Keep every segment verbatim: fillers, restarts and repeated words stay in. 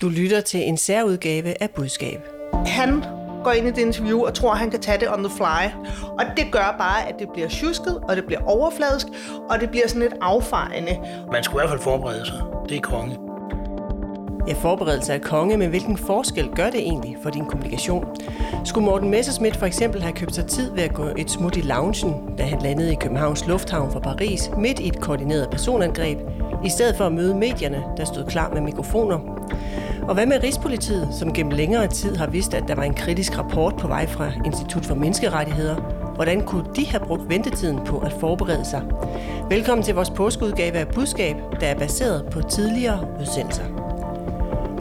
Du lytter til en særudgave af Budskab. Han går ind i det interview og tror, han kan tage det on the fly. Og det gør bare, at det bliver sjusket, og det bliver overfladisk, og det bliver sådan lidt affejende. Man skulle i hvert fald forberede sig. Det er konge. Ja, forberedelse er konge, men hvilken forskel gør det egentlig for din kommunikation? Skulle Morten Messerschmidt for eksempel have købt sig tid ved at gå et smut i loungen, da han landede i Københavns Lufthavn fra Paris midt i et koordineret personangreb, i stedet for at møde medierne, der stod klar med mikrofoner? Og hvad med Rigspolitiet, som gennem længere tid har vidst, at der var en kritisk rapport på vej fra Institut for Menneskerettigheder? Hvordan kunne de have brugt ventetiden på at forberede sig? Velkommen til vores påskeudgave af Budskab, der er baseret på tidligere udsendelser.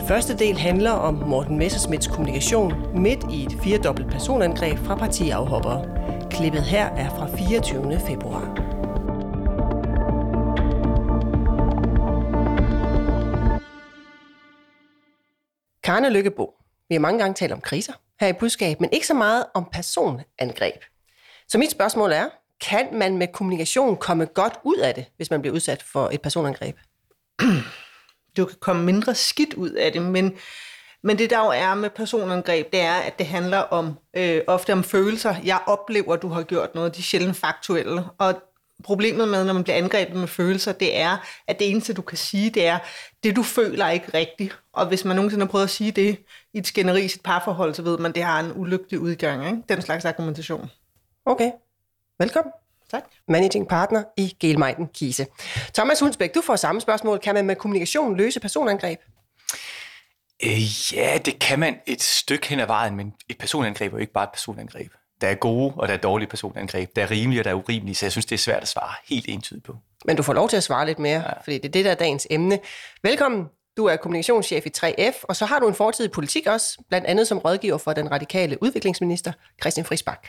Første del handler om Morten Messerschmidts kommunikation midt i et firedobbelt personangreb fra partiafhoppere. Klippet her er fra fireogtyvende februar. Karne Løkkebo, vi har mange gange talt om kriser her i Budskab, men ikke så meget om personangreb. Så mit spørgsmål er, kan man med kommunikation komme godt ud af det, hvis man bliver udsat for et personangreb? Du kan komme mindre skidt ud af det, men, men det der jo er med personangreb, det er, at det handler om øh, ofte om følelser. Jeg oplever, at du har gjort noget, de er sjældent faktuelle. Og problemet med, når man bliver angrebet med følelser, det er, at det eneste, du kan sige, det er, det du føler er ikke rigtigt. Og hvis man nogensinde har prøvet at sige det i et skænderi, et parforhold, så ved man, at det har en ulykkelig udgang. Ikke? Den slags argumentation. Okay, velkommen. Tak. Managing partner i Gelmejden Kise. Thomas Hunsbæk, du får samme spørgsmål. Kan man med kommunikation løse personangreb? Øh, ja, det kan man et stykke hen ad vejen, men et personangreb er jo ikke bare et personangreb. Der er gode, og der er dårlige personangreb. Der er rimelige, og der er urimelige, så jeg synes, det er svært at svare helt entydigt på. Men du får lov til at svare lidt mere, ja. Fordi det er det, der er dagens emne. Velkommen. Du er kommunikationschef i tre F, og så har du en fortid i politik også, blandt andet som rådgiver for den radikale udviklingsminister Christian Friis Bach.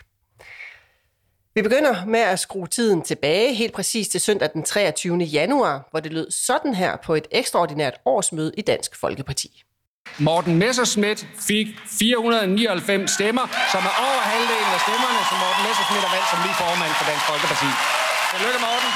Vi begynder med at skrue tiden tilbage, helt præcis til søndag den treogtyvende januar, hvor det lød sådan her på et ekstraordinært årsmøde i Dansk Folkeparti. Morten Messerschmidt fik fire hundrede og nioghalvfems stemmer, som er over halvdelen af stemmerne, som Morten Messerschmidt er valgt som ny formand for Dansk Folkeparti. Tillykke, Morten.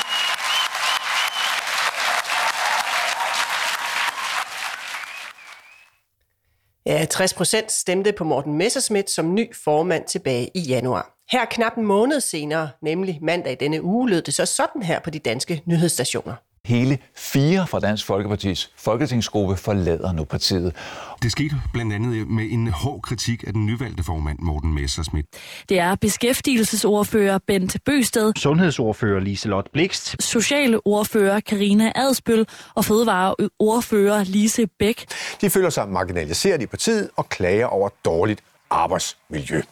Ja, tres procent stemte på Morten Messerschmidt som ny formand tilbage i januar. Her knap en måned senere, nemlig mandag i denne uge, lød det så sådan her på de danske nyhedsstationer. Hele fire fra Dansk Folkepartis folketingsgruppe forlader nu partiet. Det skete blandt andet med en hård kritik af den nyvalgte formand Morten Messerschmidt. Det er beskæftigelsesordfører Bent Bøsted, sundhedsordfører Liselott Blixt, socialordfører Karina Adspøl og fødevareordfører Lise Bæk. De føler sig marginaliseret i partiet og klager over dårligt arbejdsmiljø.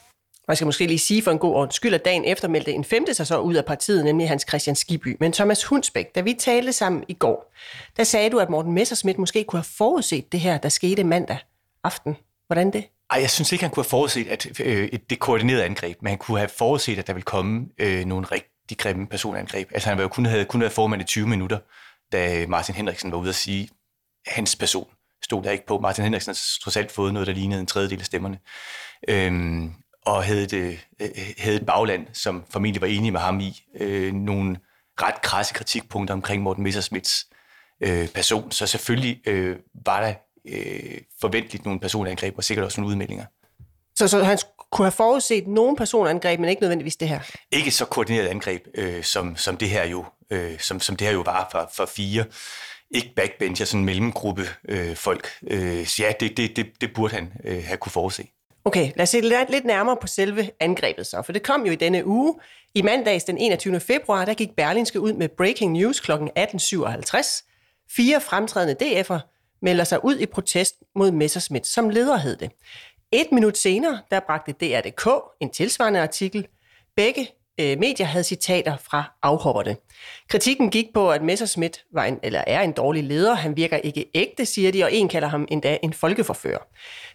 Man skal måske lige sige for en god ordens skyld, at dagen efter meldte en femte sig så ud af partiet, nemlig Hans Christian Skiby. Men Thomas Hunsbæk, da vi talte sammen i går, der sagde du, at Morten Messerschmidt måske kunne have forudset det her, der skete mandag aften. Hvordan det? Ej, jeg synes ikke, han kunne have forudset at, øh, et, det koordinerede angreb, men han kunne have forudset, at der ville komme øh, nogle rigtig grimme personangreb. Altså han var jo kun, havde kun været formand i tyve minutter, da Martin Henriksen var ude at sige, at hans person stod der ikke på. Martin Henriksen har trods alt fået noget, der lignede en tredjedel af stemmerne. Øhm, og havde et, havde et bagland, som formentlig var enige med ham i øh, nogle ret krasse kritikpunkter omkring Morten Messerschmidts øh, person. Så selvfølgelig øh, var der øh, forventeligt nogle personangreb, og sikkert også nogle udmeldinger. Så, så han kunne have forudset nogle personangreb, men ikke nødvendigvis det her? Ikke så koordineret angreb, øh, som, som, det her jo, øh, som, som det her jo var for, for fire. Ikke backbencher, sådan en mellemgruppe øh, folk. Øh, så ja, det, det, det, det burde han øh, have kunne forudse. Okay, lad os se lidt nærmere på selve angrebet så, for det kom jo i denne uge. I mandags den enogtyvende februar, der gik Berlingske ud med breaking news klokken atten syvoghalvtreds. Fire fremtrædende D F'er melder sig ud i protest mod Messerschmidt, som leder hed det. Et minut senere, der bragte D R punktum D K en tilsvarende artikel. Begge øh, medier havde citater fra afhopperne. Kritikken gik på, at Messerschmidt var en, eller er en dårlig leder. Han virker ikke ægte, siger de, og en kalder ham endda en folkeforfører.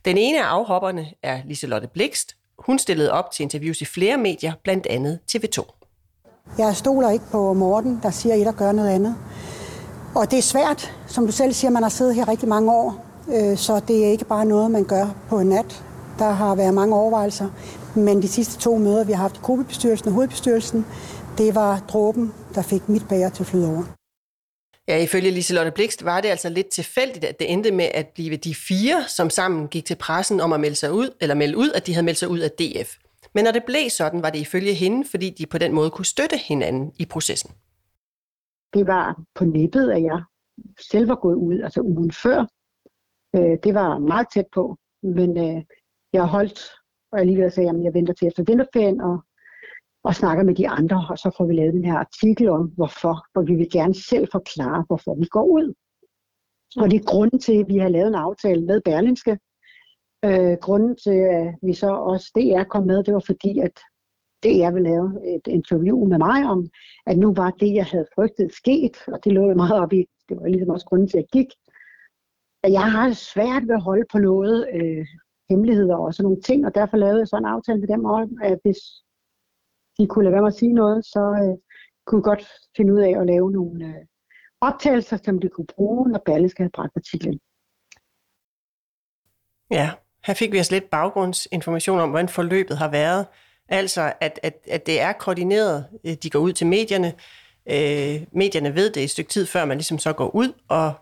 Den ene af afhopperne er Liselotte Blixt. Hun stillede op til interviews i flere medier, blandt andet T V to. Jeg stoler ikke på Morten, der siger et og gør noget andet. Og det er svært, som du selv siger, man har siddet her rigtig mange år, så det er ikke bare noget, man gør på en nat. Der har været mange overvejelser, men de sidste to møder, vi har haft i gruppebestyrelsen og hovedbestyrelsen, det var dråben, der fik mit bager til at flyde over. Ja, ifølge Liselotte Blixt var det altså lidt tilfældigt, at det endte med at blive de fire, som sammen gik til pressen om at melde sig ud, eller melde ud, at de havde meldt sig ud af D F. Men når det blev sådan, var det ifølge hende, fordi de på den måde kunne støtte hinanden i processen. Det var på nippet, at jeg selv var gået ud, altså ugen før. Det var meget tæt på, men jeg holdt, og alligevel sagde, at jeg venter til efter vinterferien, og og snakker med de andre, og så får vi lavet den her artikel om, hvorfor, hvor vi vil gerne selv forklare, hvorfor vi går ud. Og det er grunden til, at vi har lavet en aftale med Berlingske. Øh, grunden til, at vi så også D R kom med, det var fordi, at D R ville lave et interview med mig om, at nu var det, jeg havde frygtet sket, og det lå meget op i, det var ligesom også grunden til, at jeg gik. At jeg har svært ved at holde på noget øh, hemmeligheder og sådan nogle ting, og derfor lavede jeg så en aftale med dem om, at hvis de kunne lade være med at sige noget, så øh, kunne godt finde ud af at lave nogle øh, optagelser, som de kunne bruge, når Berlingske havde bragt artiklen. Ja, her fik vi også lidt baggrundsinformation om, hvordan forløbet har været. Altså, at, at, at det er koordineret. De går ud til medierne. Øh, medierne ved det et stykke tid, før man ligesom så går ud, og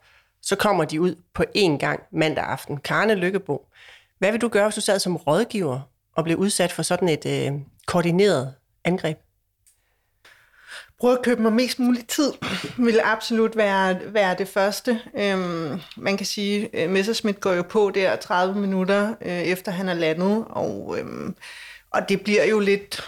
så kommer de ud på én gang mandag aften. Karne Løkkebo, hvad vil du gøre, hvis du sad som rådgiver og blev udsat for sådan et øh, koordineret angreb? Prøv at købe mig mest mulig tid, vil absolut være, være det første. Øhm, man kan sige, at Messerschmidt går jo på der tredive minutter øh, efter han er landet, og, øhm, og det bliver jo lidt,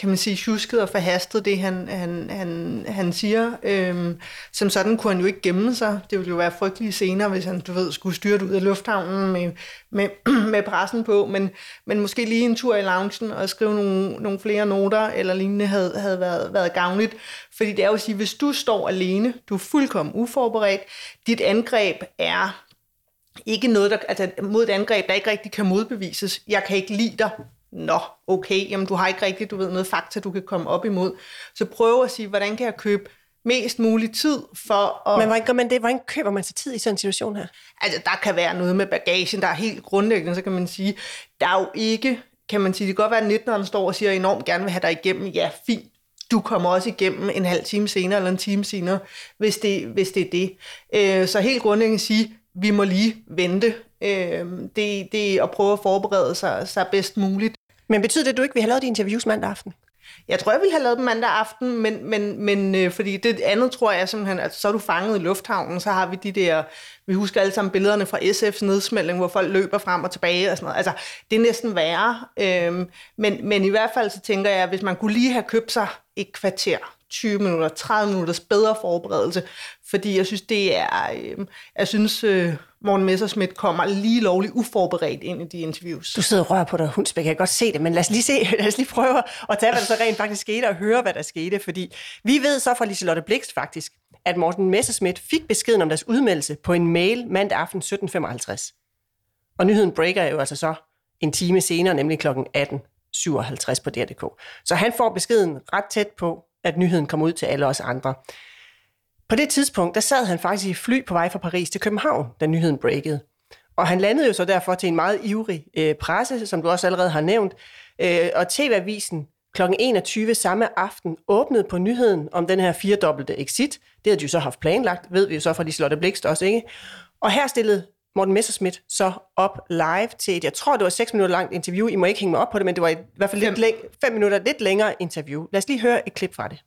kan man sige, tjusket og forhastet, det han, han, han, han siger. Øhm, som sådan kunne han jo ikke gemme sig. Det ville jo være frygtelige scener, hvis han, du ved, skulle styrte ud af lufthavnen med, med, med pressen på, men, men måske lige en tur i loungen og skrive nogle, nogle flere noter eller lignende havde, havde været, været gavnligt. Fordi det er jo at sige, hvis du står alene, du er fuldkommen uforberedt, dit angreb er ikke noget, der, altså mod et angreb, der ikke rigtig kan modbevises. Jeg kan ikke lide dig. Nå, okay, jamen du har ikke rigtigt, du ved, noget fakta, du kan komme op imod. Så prøv at sige, hvordan kan jeg købe mest mulig tid for at... Men hvordan gør man det? Hvordan køber man så tid i sådan en situation her? Altså, der kan være noget med bagagen, der er helt grundlæggende, så kan man sige, der er jo ikke, kan man sige, det kan godt være, at nitten-åringen står og siger, at enormt gerne vil have dig igennem, ja, fint. Du kommer også igennem en halv time senere, eller en time senere, hvis det, hvis det er det. Øh, så helt grundlæggende sige, vi må lige vente. Øh, det, det at prøve at forberede sig, sig bedst muligt. Men betyder det, at du ikke vil have lavet de interviews mandag aften? Jeg tror, jeg ville have lavet dem mandag aften, men, men, men øh, fordi det andet tror jeg simpelthen, at så er du fanget i lufthavnen, så har vi de der, vi husker alle sammen billederne fra S F's nedsmældning, hvor folk løber frem og tilbage og sådan noget. Altså, det er næsten værre. Øh, men, men i hvert fald så tænker jeg, at hvis man kunne lige have købt sig et kvarter, tyve minutter, tredive minutters bedre forberedelse, fordi jeg synes, det er, øh, jeg synes... Øh, Morten Messerschmidt kommer lige lovligt uforberedt ind i de interviews. Du sidder og rører på dig, Hunsbæk, jeg kan godt se det, men lad os lige se, lad os lige prøve at tage, hvad der så rent faktisk skete, og høre, hvad der skete, fordi vi ved så fra Liselotte Blixt faktisk, at Morten Messerschmidt fik beskeden om deres udmeldelse på en mail mandag aften sytten femoghalvtreds. Og nyheden breaker jo altså så en time senere, nemlig klokken atten syvoghalvtreds på D R punktum d k. Så han får beskeden ret tæt på, at nyheden kommer ud til alle os andre. På det tidspunkt, der sad han faktisk i fly på vej fra Paris til København, da nyheden breakede. Og han landede jo så derfor til en meget ivrig øh, presse, som du også allerede har nævnt. Øh, og T V-avisen klokken enogtyve samme aften åbnede på nyheden om den her firedobbelte exit. Det havde de jo så haft planlagt, ved vi jo så fra Liselotte Blixt også, ikke? Og her stillede Morten Messerschmidt så op live til et, jeg tror det var seks minutter langt interview. I må ikke hænge mig op på det, men det var et, i hvert fald lidt læng- fem minutter lidt længere interview. Lad os lige høre et klip fra det.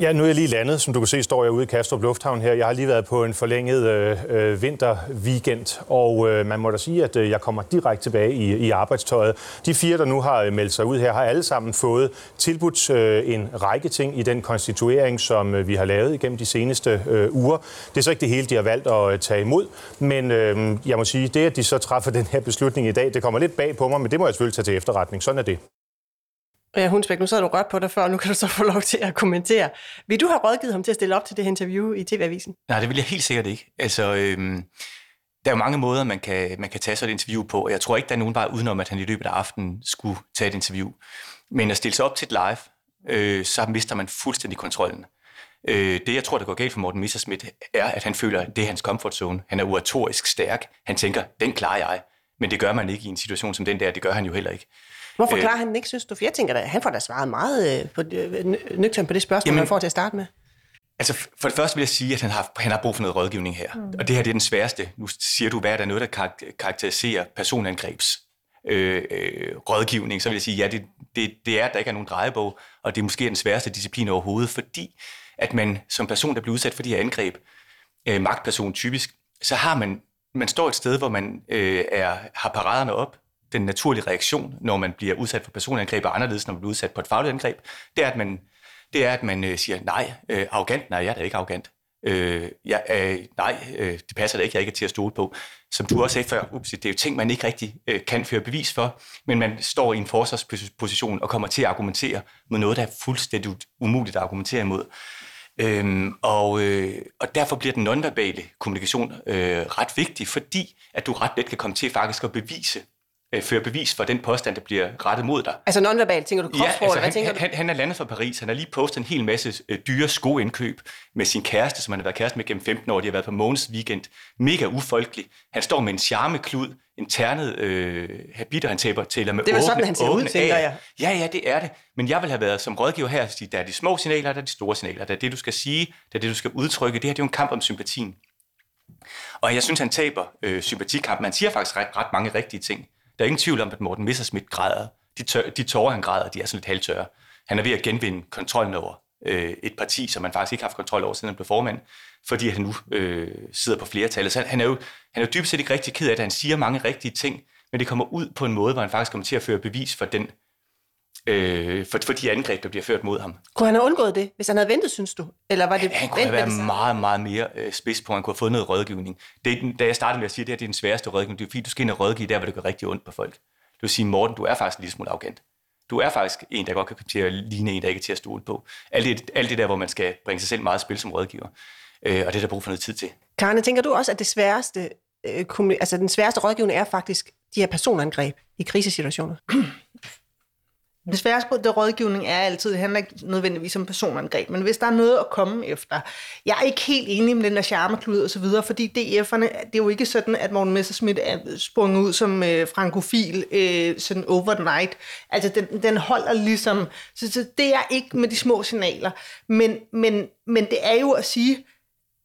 Ja, nu er jeg lige landet. Som du kan se, står jeg ude i Kastrup Lufthavn her. Jeg har lige været på en forlænget øh, vinterweekend, og øh, man må da sige, at øh, jeg kommer direkte tilbage i, i arbejdstøjet. De fire, der nu har meldt sig ud her, har alle sammen fået tilbudt øh, en række ting i den konstituering, som øh, vi har lavet igennem de seneste øh, uger. Det er så ikke det hele, de har valgt at øh, tage imod, men øh, jeg må sige, det, at de så træffer den her beslutning i dag, det kommer lidt bag på mig, men det må jeg selvfølgelig tage til efterretning. Sådan er det. Ja, Hunsbæk, nu sad du rørt på dig før, og nu kan du så få lov til at kommentere. Vil du have rådgivet ham til at stille op til det interview i T V-avisen? Nej, det vil jeg helt sikkert ikke. Altså, øhm, der er jo mange måder, man kan, man kan tage sådan et interview på, og jeg tror ikke, der er nogen vej udenom, at han i løbet af aftenen skulle tage et interview. Men at stille sig op til et live, øh, så mister man fuldstændig kontrollen. Øh, det, jeg tror, der går galt for Morten Messerschmidt, er, at han føler, at det er hans comfort zone. Han er oratorisk stærk. Han tænker, den klarer jeg. Men det gør man ikke i en situation som den der. Det gør han jo heller ikke. Hvorfor klarer han ikke, synes du? For jeg tænker, at han får da svaret meget øh, på, øh, nøgteren på det spørgsmål, jamen, han får til at starte med. Altså for det første vil jeg sige, at han har, han har brug for noget rådgivning her. Mm. Og det her det er den sværeste. Nu siger du, hvad er der noget, der karakteriserer personangrebs øh, øh, rådgivning? Så vil jeg sige, ja, det, det, det er, at der ikke er nogen drejebog, og det er måske den sværeste disciplin overhovedet, fordi at man som person, der bliver udsat for de her angreb, øh, magtperson typisk, så har man, man står et sted, hvor man øh, er, har paraderne op. Den naturlige reaktion, når man bliver udsat for personangreb, og anderledes, når man bliver udsat på et fagligt angreb, det er, at man det er, at man siger, nej, øh, arrogant, nej, jeg er da ikke arrogant. Øh, jeg, øh, nej, øh, det passer da ikke, jeg ikke er til at stole på. Som du også sagde før, ups, det er jo ting, man ikke rigtig øh, kan føre bevis for, men man står i en forsvarsposition og kommer til at argumentere mod noget, der er fuldstændig umuligt at argumentere imod. Øhm, og, øh, og derfor bliver den nonverbale kommunikation øh, ret vigtig, fordi at du ret let kan komme til faktisk at bevise, føre bevis for den påstand, der bliver rettet mod dig. Altså nonverbalt, tænker du kropsprog? Ja, altså, han, tænker han, du? han er landet fra Paris. Han har lige postet en hel masse dyre skoindkøb med sin kæreste, som han har været kæreste med gennem femten år. De har været på Månes weekend. Mega ufolkelig. Han står med en charmeklud, en ternet øh, habit, og han tæpper til med det er åbne, sådan, han ser ud, tænker jeg. Ja, ja, det er det. Men jeg vil have været som rådgiver her og sige, der er de små signaler, der er de store signaler. Der er det, du skal sige, der er det, du skal udtrykke. Det her det er jo en kamp om sympatien. Og jeg synes, han taber øh, sympatikampen. Han siger faktisk ret, ret mange rigtige ting. Der er ingen tvivl om, at Morten Messerschmidt græder. De, tør, de tårer, han græder, de er sådan lidt halvtørre. Han er ved at genvinde kontrollen over øh, et parti, som man faktisk ikke har haft kontrol over, siden han blev formand, fordi han nu øh, sidder på flertallet. Så han, han er jo han er dybest set ikke rigtig ked af det. Han siger mange rigtige ting, men det kommer ud på en måde, hvor han faktisk kommer til at føre bevis for, den, øh, for, for de angreb, der bliver ført mod ham. Kunne han have undgået det, hvis han havde ventet, synes du? Eller var det han, han kunne have været meget, meget mere øh, spids på, han kunne have fået noget rådgivning. Det, da jeg startede med at sige, at det her det er den sværeste rådgivning, det er fordi, du skal ind og rådgive der, hvor det gør rigtig ondt på folk. Du vil sige, Morten, du er faktisk en lille smule arrogant. Du er faktisk en, der godt kan komme til at ligne en, der ikke er til at stole på. Alt det, alt det der, hvor man skal bringe sig selv meget spil som rådgiver. Øh, og det er der brug for noget tid til. Karne, tænker du også, at det sværeste, øh, kommuni- altså, den sværeste rådgivning er faktisk de her personangreb i krisesituationer? Det sværeste rådgivning er altid, det handler ikke nødvendigvis om personangreb, men hvis der er noget at komme efter. Jeg er ikke helt enig med den der charmeklud og så videre, fordi D F'erne, det er jo ikke sådan, at Morten Messerschmidt er sprunget ud som øh, frankofil øh, sådan overnight. Altså, den, den holder ligesom. Så, så det er ikke med de små signaler. Men, men, men det er jo at sige,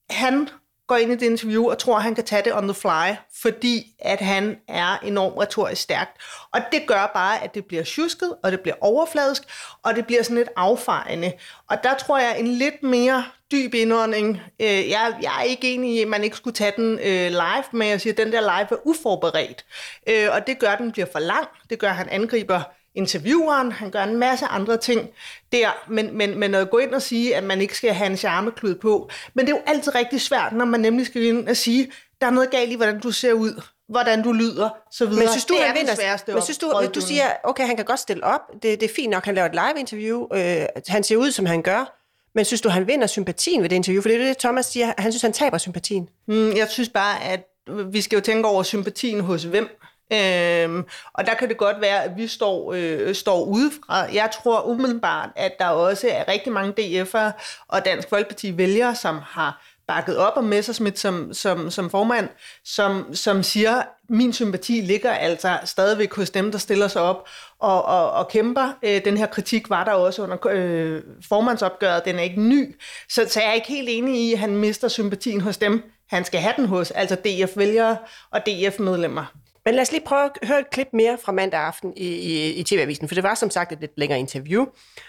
han går ind i det interview og tror, at han kan tage det on the fly, fordi at han er enormt retorisk stærkt. Og det gør bare, at det bliver sjusket, og det bliver overfladisk, og det bliver sådan lidt affejende. Og der tror jeg, en lidt mere dyb indånding. Øh, jeg, jeg er ikke enig i, at man ikke skulle tage den øh, live, men jeg siger, at den der live er uforberedt. Øh, og det gør, at den bliver for lang. Det gør, at han angriber intervieweren, han gør en masse andre ting der, men, men, men at gå ind og sige, at man ikke skal have en charmeklud på. Men det er jo altid rigtig svært, når man nemlig skal ind og sige, der er noget galt i, hvordan du ser ud, hvordan du lyder, så videre. Men synes du, han vinder? Men synes du, du siger, okay, han kan godt stille op, det, det er fint nok, han laver et live-interview, øh, han ser ud, som han gør, men synes du, han vinder sympatien ved det interview? For det er det, Thomas siger, han synes, han taber sympatien. Mm, jeg synes bare, at vi skal jo tænke over sympatien hos hvem. Øhm, og der kan det godt være, at vi står, øh, står udefra. Jeg tror umiddelbart, at der også er rigtig mange D F'ere og Dansk Folkeparti vælgere, som har bakket op om Messerschmidt som, som, som formand, som, som siger, min sympati ligger altså stadigvæk hos dem, der stiller sig op og, og, og kæmper. Øh, den her kritik var der også under øh, formandsopgøret, den er ikke ny. Så, så jeg er ikke helt enig i, at han mister sympatien hos dem. Han skal have den hos, altså D F-vælgere og D F-medlemmer. Men lad os lige prøve at høre et klip mere fra mandag aften i, i, i T V-avisen, for det var som sagt et lidt længere interview.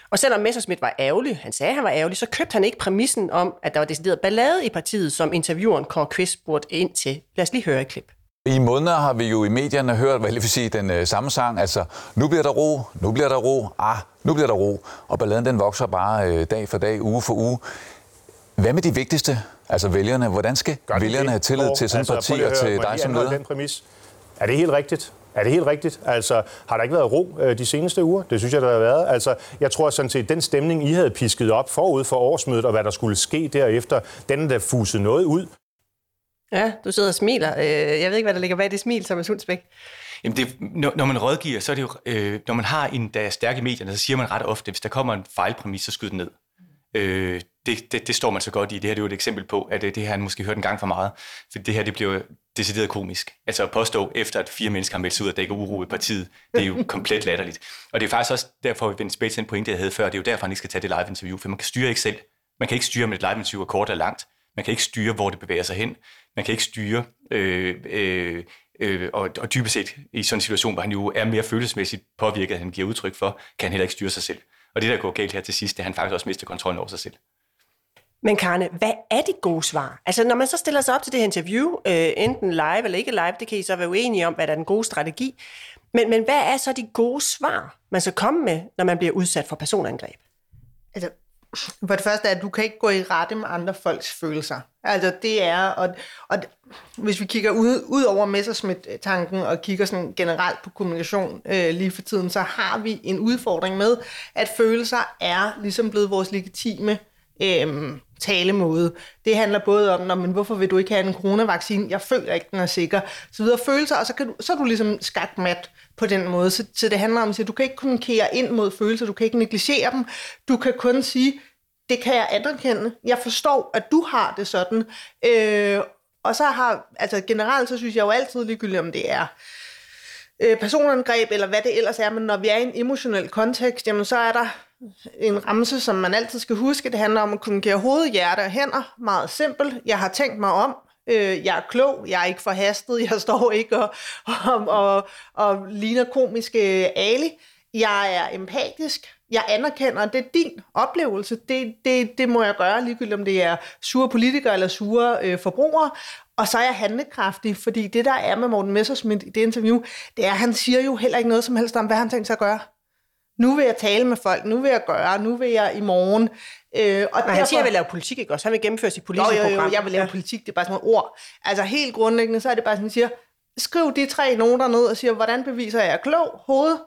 Og selvom Messerschmidt var ærgerlig, han sagde, han var ærgerlig, så købte han ikke præmissen om, at der var decideret ballade i partiet, som intervieweren Kåre Quist spurgte ind til. Lad os lige høre et klip. I måneder har vi jo i medierne hørt, hvad jeg vil sige, den øh, samme sang, altså nu bliver der ro, nu bliver der ro, ah, nu bliver der ro. Og balladen den vokser bare øh, dag for dag, uge for uge. Hvad med de vigtigste, altså vælgerne? Hvordan skal vælgerne have tillid til sådan et altså, parti og til dig som leder? Er det helt rigtigt? Er det helt rigtigt? Altså, har der ikke været ro øh, de seneste uger? Det synes jeg, der har været. Altså, jeg tror sådan set, den stemning, I havde pisket op forud for årsmødet, og hvad der skulle ske derefter, den der fusede noget ud. Ja, du sidder og smiler. Jeg ved ikke, hvad der ligger bag det smil, Thomas Hunsbæk. Jamen, det, når man rådgiver, så er det jo, øh, når man har en, der er stærk i medierne, så siger man ret ofte, hvis der kommer en fejlpræmis, så skyd den ned. Øh, det, det, det står man så godt i. Det her det er jo et eksempel på, at det her han måske hørt en gang for meget. For det her, det bliver decideret komisk. Altså at påstå, efter at fire mennesker har meldt sig ud og dækker uro i partiet, det er jo komplet latterligt. Og det er faktisk også derfor, vi vendte tilbage til den pointe, jeg havde før, det er jo derfor, han ikke skal tage det live-interview, for man kan styre ikke selv, Man kan ikke styre, om et leitmotiv er kort eller langt. Man kan ikke styre, hvor det bevæger sig hen. Man kan ikke styre, øh, øh, øh, og, og dybest set i sådan en situation, hvor han jo er mere følelsesmæssigt påvirket, at han giver udtryk for, kan han heller ikke styre sig selv. Og det, der går galt her til sidst, det er, at han faktisk også mister kontrollen over sig selv. Men Karne, hvad er de gode svar? Altså, når man så stiller sig op til det her interview, øh, enten live eller ikke live, det kan I så være uenige om, hvad der er den gode strategi. Men, men hvad er så de gode svar, man skal komme med, når man bliver udsat for personangreb? Altså, for det første er, at du kan ikke gå i rette med andre folks følelser. Altså, det er, og, og hvis vi kigger ud, ud over Messerschmidt-tanken og kigger sådan generelt på kommunikation øh, lige for tiden, så har vi en udfordring med, at følelser er ligesom blevet vores legitime Øhm, talemåde. Det handler både om, men hvorfor vil du ikke have en coronavaccine? Jeg føler ikke, den er sikker. Så videre følelser, og så, kan du, så er du ligesom skakmat på den måde. Så, så det handler om, at du kan ikke kommunikere ind mod følelser, du kan ikke negligere dem. Du kan kun sige, det kan jeg anerkende. Jeg forstår, at du har det sådan. Øh, og så har, altså generelt, så synes jeg jo altid ligegyldigt, om det er øh, personangreb, eller hvad det ellers er, men når vi er i en emotionel kontekst, jamen så er der en ramse, som man altid skal huske. Det handler om at kommunikere hoved, hjerte og hænder. Meget simpelt. Jeg har tænkt mig om. Øh, jeg er klog. Jeg er ikke forhastet. Jeg står ikke og, og, og, og ligner komiske Ali. Jeg er empatisk. Jeg anerkender, at det er din oplevelse. Det, det, det må jeg gøre, ligegyldigt om det er sure politikere eller sure øh, forbrugere. Og så er jeg handlekraftig, fordi det, der er med Morten Messerschmidt i det interview, det er, at han siger jo heller ikke noget som helst om, hvad han tænker sig at gøre. Nu vil jeg tale med folk, nu vil jeg gøre, nu vil jeg i morgen. Øh, og derfor, han siger, at jeg vil lave politik, ikke også? Han vil gennemføre sit politiske program. Jo, jo, jo, jeg vil lave ja. politik, det er bare sådan nogle ord. Altså helt grundlæggende, så er det bare sådan, at siger, skriv de tre noter ned og siger, hvordan beviser jeg, jeg klog, hoved,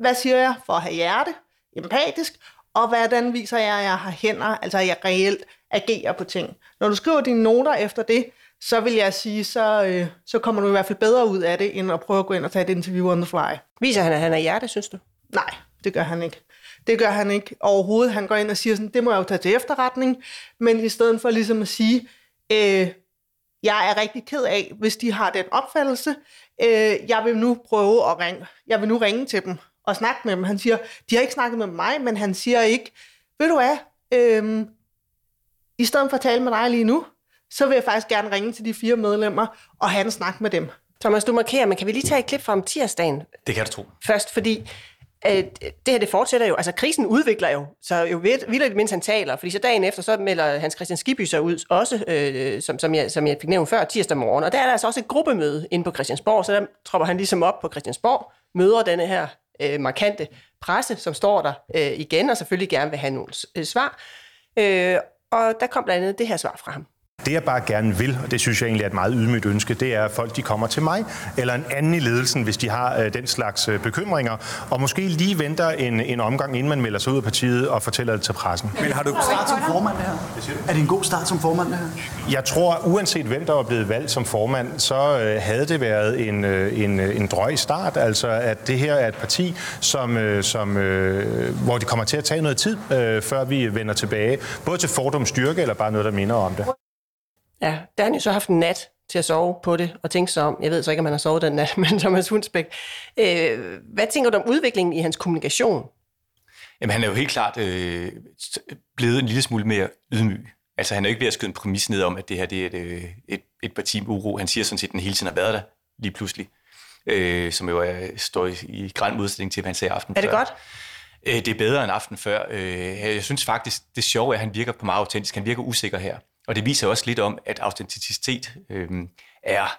hvad siger jeg for at have hjerte, empatisk, og hvordan viser jeg, at jeg har hænder, altså at jeg reelt agerer på ting. Når du skriver dine noter efter det, så vil jeg sige, så, øh, så kommer du i hvert fald bedre ud af det, end at prøve at gå ind og tage et interview on the fly. Viser han, at han er hjerte, synes du? Nej. Det gør han ikke. Det gør han ikke overhovedet. Han går ind og siger sådan, det må jeg jo tage til efterretning. Men i stedet for ligesom at sige, øh, jeg er rigtig ked af, hvis de har den opfattelse. Øh, jeg vil nu prøve at ringe. Jeg vil nu ringe til dem og snakke med dem. Han siger, de har ikke snakket med mig, men han siger ikke, ved du hvad, øh, i stedet for at tale med dig lige nu, så vil jeg faktisk gerne ringe til de fire medlemmer og have en snak med dem. Thomas, du markerer, men kan vi lige tage et klip fra om tirsdagen? Det kan du tro. Først, fordi det her, det fortsætter jo. Altså, krisen udvikler jo, så jo vildt, mens han taler. Fordi så dagen efter, så melder Hans Christian Skiby sig ud, også, øh, som, som, jeg, som jeg fik nævnt før, tirsdag morgen. Og der er der altså også et gruppemøde inde på Christiansborg, så der tropper han ligesom op på Christiansborg, møder denne her øh, markante presse, som står der øh, igen, og selvfølgelig gerne vil have nogle øh, svar. Øh, og der kom blandt andet det her svar fra ham. Det, jeg bare gerne vil, og det synes jeg egentlig er et meget ydmygt ønske, det er, at folk de kommer til mig, eller en anden i ledelsen, hvis de har øh, den slags øh, bekymringer, og måske lige venter en, en omgang, inden man melder sig ud af partiet og fortæller det til pressen. Men har du en god start som formand her? Er det en god start som formand her? Jeg tror, uanset hvem der var blevet valgt som formand, så øh, havde det været en, øh, en, øh, en drøj start, altså at det her er et parti, som, øh, som, øh, hvor det kommer til at tage noget tid, øh, før vi vender tilbage, både til fordums styrke eller bare noget, der minder om det. Ja, der har han jo så haft en nat til at sove på det, og tænke sig om. Jeg ved så ikke, om han har sovet den nat, men Thomas Hunsbæk. Øh, hvad tænker du om udviklingen i hans kommunikation? Jamen, han er jo helt klart øh, blevet en lille smule mere ydmyg. Altså, han er jo ikke ved at skyde en præmis ned om, at det her det er et, et, et parti med uro. Han siger sådan set, at den hele tiden har været der, lige pludselig. Øh, som jo er, står i, i græn modsætning til, hvad han sagde aftenen før. Er det godt? Øh, det er bedre end aftenen før. Øh, jeg synes faktisk, det sjove er, at han virker på meget autentisk. Han virker usikker her. Og det viser også lidt om, at autenticitet øh, er,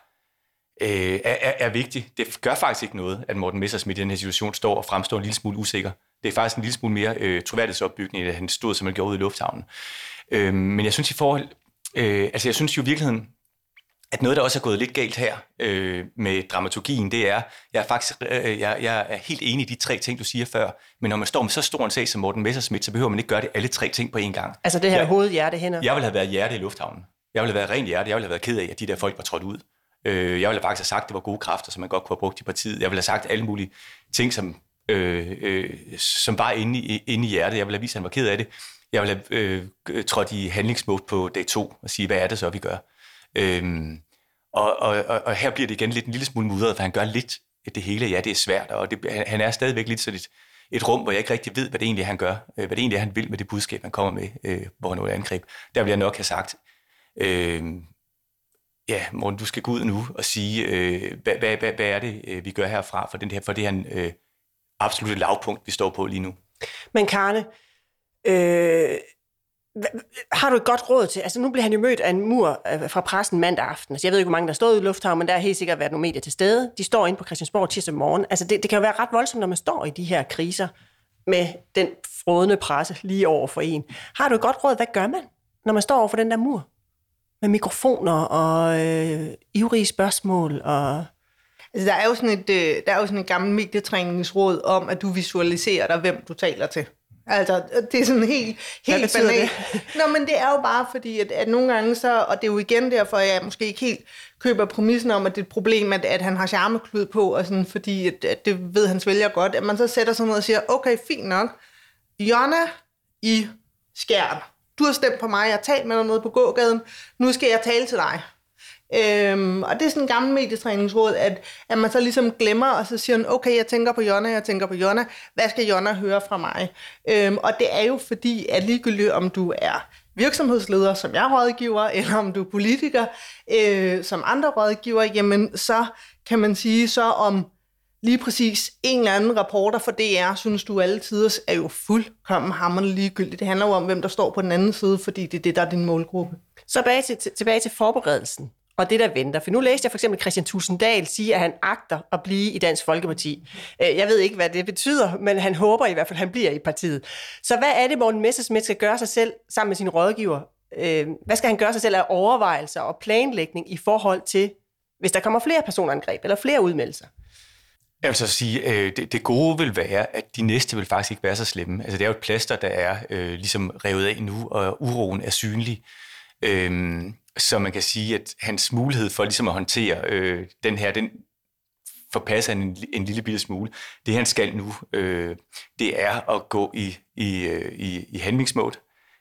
øh, er, er vigtig. Det gør faktisk ikke noget, at Morten Messerschmidt i den her situation står og fremstår en lille smule usikker. Det er faktisk en lille smule mere øh, troværdighedsopbygning, at han stod, som han gjorde ude i lufthavnen. Øh, men jeg synes i forhold, øh, altså jeg synes jo i virkeligheden, at noget, der også er gået lidt galt her øh, med dramaturgien, det er, jeg er faktisk øh, jeg, jeg er helt enig i de tre ting, du siger før, men når man står med så stor en sag som Morten Messerschmidt, så behøver man ikke gøre det alle tre ting på én gang. Altså det her jeg, hoved, hjerte, hænder? Jeg ville have været hjerte i lufthavnen. Jeg ville have været ren hjerte. Jeg ville have været ked af, at de der folk var trådt ud. Øh, jeg ville faktisk have sagt, at det var gode kræfter, som man godt kunne have brugt i partiet. Jeg ville have sagt alle mulige ting, som, øh, øh, som var inde i, inde i hjertet. Jeg ville have vist, at han var ked af det. Jeg ville have øh, trådt i handlingsmål på dag to og sige, hvad er det så, vi gør? Øhm, og, og, og her bliver det igen lidt en lille smule mudret, for han gør lidt det hele. Ja, det er svært, og det, han er stadigvæk lidt sådan et, et rum, hvor jeg ikke rigtig ved, hvad det egentlig er, han gør, hvad det egentlig er, han vil med det budskab, han kommer med, øh, hvor han er angreb. Der vil jeg nok have sagt, øh, ja, Morten, du skal gå ud nu og sige, øh, hvad, hvad, hvad, hvad er det, vi gør herfra for, den her, for det her øh, absolutte lavpunkt, vi står på lige nu. Men Karne, øh, har du et godt råd til? Altså nu blev han jo mødt af en mur fra pressen mandag aften. Altså, jeg ved ikke, hvor mange der står ude i lufthavnen, men der er helt sikkert været nogle medier til stede. De står inde på Christiansborg tirsdag morgen. Altså det, det kan jo være ret voldsomt, når man står i de her kriser med den frådende presse lige over for en. Har du et godt råd? Hvad gør man, når man står over for den der mur? Med mikrofoner og øh, ivrige spørgsmål og... Altså, der er jo sådan et, øh, der er jo sådan et gammelt medietræningsråd om, at du visualiserer dig, hvem du taler til. Altså, det er sådan helt, helt banalt. Nå, men det er jo bare fordi, at, at nogle gange så, og det er jo igen derfor, at jeg måske ikke helt køber præmissen om, at det er et problem, at, at han har charmeklud på, og sådan, fordi at, at det ved hans vælger godt, at man så sætter sådan noget og siger, okay, fint nok, Jonna i Skjern, du har stemt på mig, jeg har talt med dig nede på gågaden, nu skal jeg tale til dig. Øhm, og det er sådan en gammel medietræningsråd, at, at man så ligesom glemmer, og så siger man, okay, jeg tænker på Jonna, jeg tænker på Jonna, hvad skal Jonna høre fra mig? Øhm, og det er jo fordi, at ligegyldigt om du er virksomhedsleder, som jeg rådgiver, eller om du er politiker, øh, som andre rådgiver, jamen så kan man sige så om lige præcis en eller anden rapporter for D R, synes du alle tiders, er jo fuldkommen hammerende ligegyldigt. Det handler jo om, hvem der står på den anden side, fordi det er det, der er din målgruppe. Så tilbage til, tilbage til forberedelsen. Og det, der venter. For nu læste jeg for eksempel Christian Tusinddal sige, at han agter at blive i Dansk Folkeparti. Jeg ved ikke, hvad det betyder, men han håber i hvert fald, at han bliver i partiet. Så hvad er det, Morten Messerschmidt skal gøre sig selv sammen med sine rådgiver? Hvad skal han gøre sig selv af overvejelser og planlægning i forhold til, hvis der kommer flere personangreb eller flere udmeldelser? Jeg vil så sige, det, det gode vil være, at de næste vil faktisk ikke være så slemme. Altså, det er jo et plaster, der er øh, ligesom revet af nu, og uroen er synlig. Øhm Så man kan sige, at hans mulighed for ligesom at håndtere øh, den her, den forpasser han en, en lille bitte smule. Det han skal nu, øh, det er at gå i, i, i, i handlingsmåde.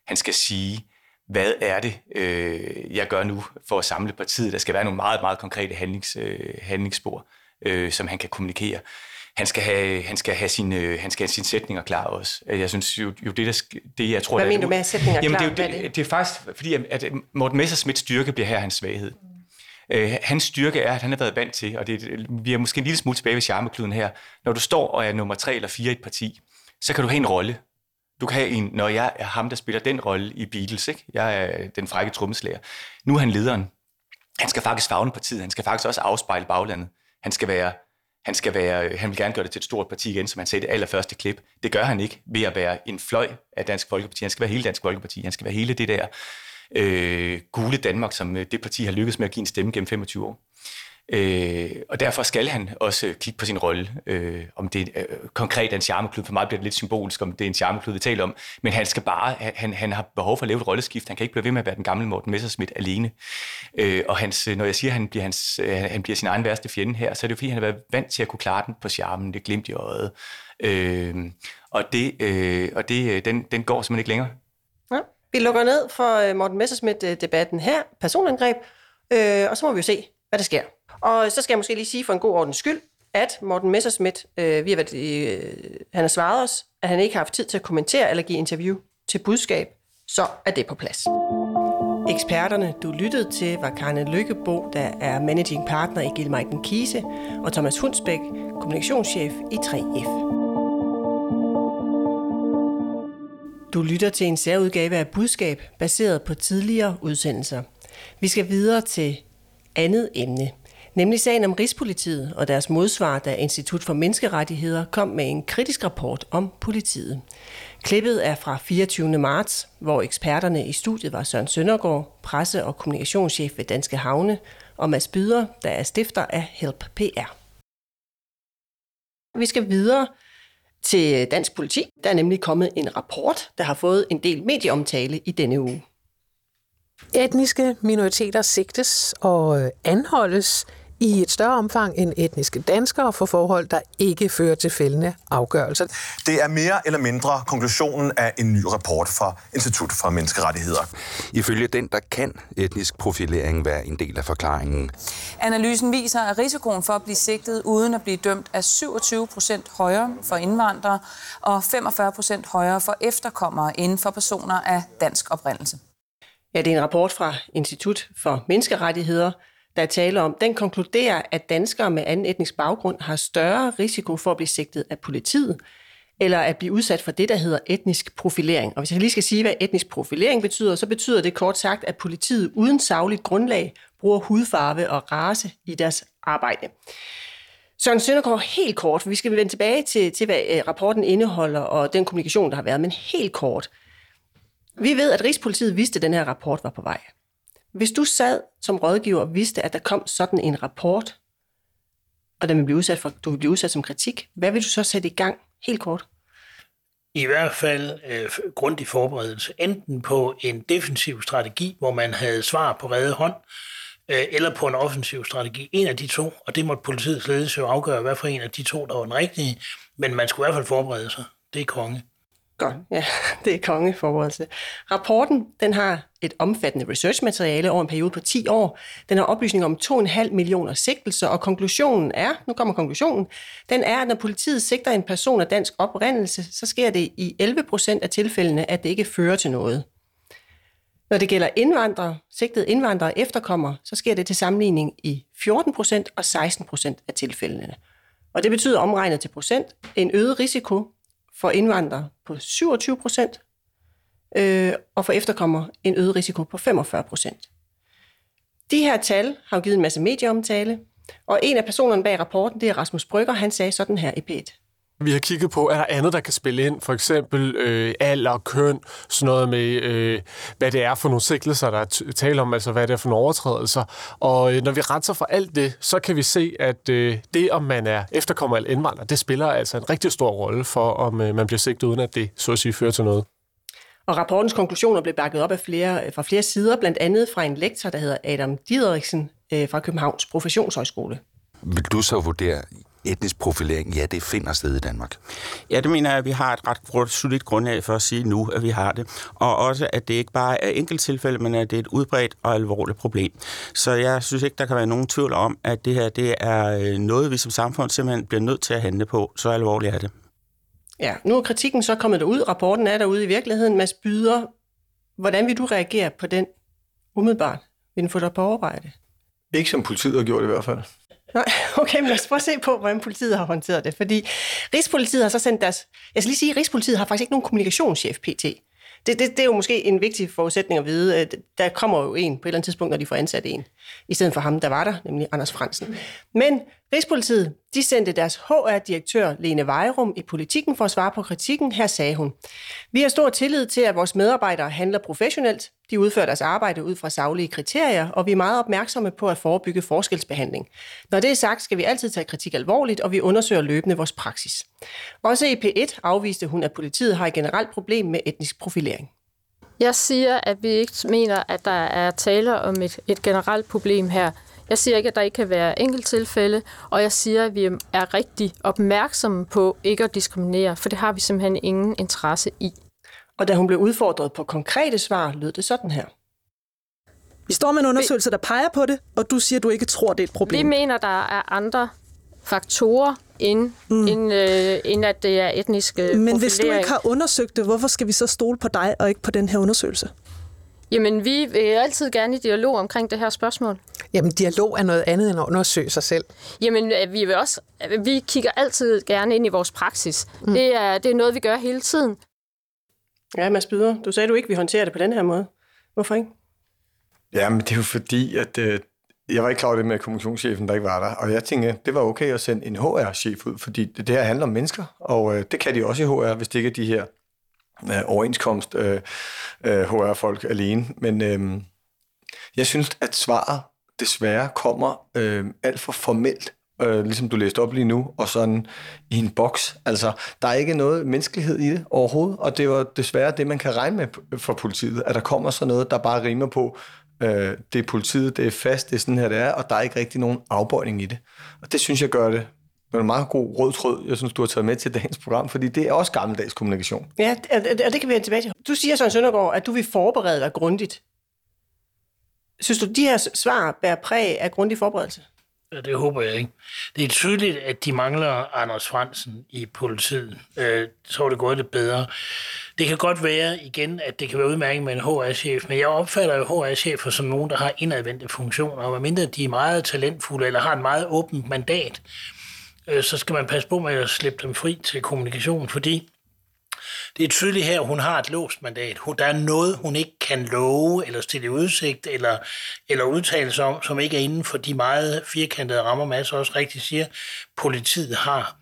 Han skal sige, hvad er det, øh, jeg gør nu for at samle partiet? Der skal være nogle meget, meget konkrete handlings, øh, handlingsspor, øh, som han kan kommunikere. Han skal have, han skal have sine, han skal have sine sætninger klar også. Jeg synes jo, jo det, der, det jeg tror... Hvad der, mener du med sætninger klar? Jamen, det, er jo, det, det er faktisk, fordi at Morten Messerschmidts styrke bliver her hans svaghed. Mm. Uh, hans styrke er, at han har været vant til, og det, vi er måske en lille smule tilbage ved charmekluden her, når du står og er nummer tre eller fire i et parti, så kan du have en rolle. Du kan have en, når jeg er ham, der spiller den rolle i Beatles, ikke? Jeg er den frække trommeslager. Nu er han lederen. Han skal faktisk favne partiet. Han skal faktisk også afspejle baglandet. Han skal være... Han, skal være, han vil gerne gøre det til et stort parti igen, som han sagde i det allerførste klip. Det gør han ikke ved at være en fløj af Dansk Folkeparti. Han skal være hele Dansk Folkeparti. Han skal være hele det der øh, gule Danmark, som det parti har lykkedes med at give en stemme gennem femogtyve år. Øh, og derfor skal han også kigge på sin rolle. Øh, om det er, øh, konkret er en charmeklud. For mig bliver det lidt symbolisk, om det er en charmeklud, vi taler om. Men han skal bare, han, han har behov for at lave et rolleskift. Han kan ikke blive ved med at være den gamle Morten Messerschmidt alene. Øh, og hans, når jeg siger, at han bliver, hans, øh, han bliver sin egen værste fjende her, så er det jo fordi, han har været vant til at kunne klare den på charmen. Det glimt i øjet. Øh, og det, øh, og det, den, den går simpelthen ikke længere. Ja. Vi lukker ned for Morten Messerschmidt-debatten her. Personangreb. Øh, og så må vi jo se, hvad der sker. Og så skal jeg måske lige sige for en god ordens skyld, at Morten Messerschmidt, øh, vi har været, øh, han har svaret os, at han ikke har haft tid til at kommentere eller give interview til budskab, så er det på plads. Eksperterne, du lyttede til, var Karne Løkkebo, der er managing partner i Gildemeinden Kise, og Thomas Hunsbæk, kommunikationschef i tre F. Du lytter til en særudgave af budskab, baseret på tidligere udsendelser. Vi skal videre til andet emne, nemlig sagen om Rigspolitiet og deres modsvar, da Institut for Menneskerettigheder kom med en kritisk rapport om politiet. Klippet er fra fireogtyvende marts, hvor eksperterne i studiet var Søren Søndergaard, presse- og kommunikationschef ved Danske Havne, og Mads Byder, der er stifter af Help P R. Vi skal videre til dansk politi. Der er nemlig kommet en rapport, der har fået en del medieomtale i denne uge. Etniske minoriteter sigtes og anholdes i et større omfang end etniske danskere for forhold, der ikke fører til fældende afgørelser. Det er mere eller mindre konklusionen af en ny rapport fra Institut for Menneskerettigheder. Ifølge den, der kan etnisk profilering være en del af forklaringen. Analysen viser, at risikoen for at blive sigtet uden at blive dømt er syvogtyve procent højere for indvandrere og femogfyrre procent højere for efterkommere inden for personer af dansk oprindelse. Ja, det er en rapport fra Institut for Menneskerettigheder, der taler om. Den konkluderer, at danskere med anden etnisk baggrund har større risiko for at blive sigtet af politiet, eller at blive udsat for det, der hedder etnisk profilering. Og hvis jeg lige skal sige, hvad etnisk profilering betyder, så betyder det kort sagt, at politiet uden sagligt grundlag bruger hudfarve og race i deres arbejde. Søren Søndergaard, helt kort, for vi skal vende tilbage til, til, hvad rapporten indeholder og den kommunikation, der har været, men helt kort. Vi ved, at Rigspolitiet vidste, at den her rapport var på vej. Hvis du sad som rådgiver og vidste, at der kom sådan en rapport, og den ville blive udsat for, du ville blive udsat som kritik, hvad vil du så sætte i gang? Helt kort. I hvert fald øh, grundig forberedelse. Enten på en defensiv strategi, hvor man havde svar på rede hånd, øh, eller på en offensiv strategi. En af de to, og det måtte politiets ledelse jo afgøre, hvad for en af de to, der var den rigtige. Men man skulle i hvert fald forberede sig. Det er konge. Godt, ja, det er kongeforberedelse. Rapporten, den har et omfattende researchmateriale over en periode på ti år. Den har oplysninger om to komma fem millioner sigtelser, og konklusionen er, nu kommer konklusionen, den er, at når politiet sigter en person af dansk oprindelse, så sker det i elleve procent af tilfældene, at det ikke fører til noget. Når det gælder indvandrere, sigtede indvandrere og efterkommere, så sker det til sammenligning i fjorten procent og seksten procent af tilfældene. Og det betyder omregnet til procent en øget risiko for indvandrere på syvogtyve procent, øh, og for efterkommere en øget risiko på femogfyrre procent. De her tal har jo givet en masse medieomtale, og en af personerne bag rapporten, det er Rasmus Brøgger, han sagde sådan her i P et. Vi har kigget på, er der andet, der kan spille ind? For eksempel øh, alder, køn, sådan noget med, øh, hvad det er for nogle sigtelser, der er tale om, altså hvad det er for nogle overtrædelser. Og øh, når vi renser for alt det, så kan vi se, at øh, det, om man er efterkommer eller indvandrer, det spiller altså en rigtig stor rolle for, om øh, man bliver sigtet, uden at det så at sige fører til noget. Og rapportens konklusioner blev bakket op af flere, fra flere sider, blandt andet fra en lektor, der hedder Adam Diderichsen øh, fra Københavns Professionshøjskole. Vil du så vurdere etnisk profilering, ja, det finder sted i Danmark? Ja, det mener jeg, at vi har et ret solidt grundlag for at sige nu, at vi har det. Og også, at det ikke bare er enkelttilfælde, men at det er et udbredt og alvorligt problem. Så jeg synes ikke, der kan være nogen tvivl om, at det her det er noget, vi som samfund simpelthen bliver nødt til at handle på. Så alvorligt er det. Ja, nu er kritikken så kommet derud. Rapporten er derude i virkeligheden. Mads Byder, hvordan vil du reagere på den umiddelbart? Vil den få dig på overvejde? Ikke som politiet har gjort i hvert fald. Nej, okay, men lad os prøve at se på, hvordan politiet har håndteret det, fordi Rigspolitiet har så sendt deres... Jeg skal lige sige, at Rigspolitiet har faktisk ikke nogen kommunikationschef P T. Det, det, det er jo måske en vigtig forudsætning at vide. Der kommer jo en på et eller andet tidspunkt, når de får ansat en, i stedet for ham, der var der, nemlig Anders Fransen. Men Rigspolitiet, de sendte deres H R-direktør Lene Wejerum i Politikken for at svare på kritikken. Her sagde hun: "Vi har stor tillid til, at vores medarbejdere handler professionelt. De udfører deres arbejde ud fra saglige kriterier, og vi er meget opmærksomme på at forebygge forskelsbehandling. Når det er sagt, skal vi altid tage kritik alvorligt, og vi undersøger løbende vores praksis." Også i P et afviste hun, at politiet har et generelt problem med etnisk profilering. Jeg siger, at vi ikke mener, at der er tale om et, et generelt problem her. Jeg siger ikke, at der ikke kan være enkelttilfælde, og jeg siger, at vi er rigtig opmærksomme på ikke at diskriminere, for det har vi simpelthen ingen interesse i. Og da hun blev udfordret på konkrete svar, lød det sådan her: "Vi står med en undersøgelse, der peger på det, og du siger, at du ikke tror, det er et problem." Vi mener, der er andre faktorer, end, mm. end, øh, end at det er etnisk profilering. Men hvis du ikke har undersøgt det, hvorfor skal vi så stole på dig og ikke på den her undersøgelse? Jamen, vi vil altid gerne i dialog omkring det her spørgsmål. Jamen, dialog er noget andet end at undersøge sig selv. Jamen, vi vil også, vi kigger altid gerne ind i vores praksis. Mm. Det er, det er noget, vi gør hele tiden. Ja, Mads Byder, du sagde du ikke, vi håndterer det på den her måde. Hvorfor ikke? Jamen, det er jo fordi, at øh, jeg var ikke klar over det med kommunikationschefen, der ikke var der. Og jeg tænkte, det var okay at sende en H R-chef ud, fordi det her handler om mennesker. Og øh, det kan de også i H R, hvis det ikke er de her øh, overenskomst øh, H R-folk alene. Men øh, jeg synes, at svaret desværre kommer øh, alt for formelt, øh, ligesom du læste op lige nu, og sådan i en boks. Altså, der er ikke noget menneskelighed i det overhovedet, og det var desværre det, man kan regne med fra politiet, at der kommer sådan noget, der bare rimer på Øh, det er politiet, det er fast, det er sådan her, det er, og der er ikke rigtig nogen afbøjning i det. Og det synes jeg gør det. Det er en meget god rød tråd, jeg synes, du har taget med til dagens program, fordi det er også gammeldags kommunikation. Ja, og det kan vi vende tilbage til. Du siger, Søren Søndergaard, at du vil forberede dig grundigt. Synes du, de her svar bærer præg af grundig forberedelse? Ja, det håber jeg ikke. Det er tydeligt, at de mangler Anders Fransen i politiet. Øh, så er det gået lidt bedre. Det kan godt være igen, at det kan være udmærket med en H R-chef, men jeg opfatter jo H R-chefer som nogen, der har indadvendte funktioner, og medmindre de er meget talentfulde eller har et meget åbent mandat, så skal man passe på med at slippe dem fri til kommunikation, fordi det er tydeligt her, hun har et låst mandat. Der er noget, hun ikke kan love eller stille i udsigt eller, eller udtale sig om, som ikke er inden for de meget firkantede rammer, Mads også rigtigt siger, politiet har.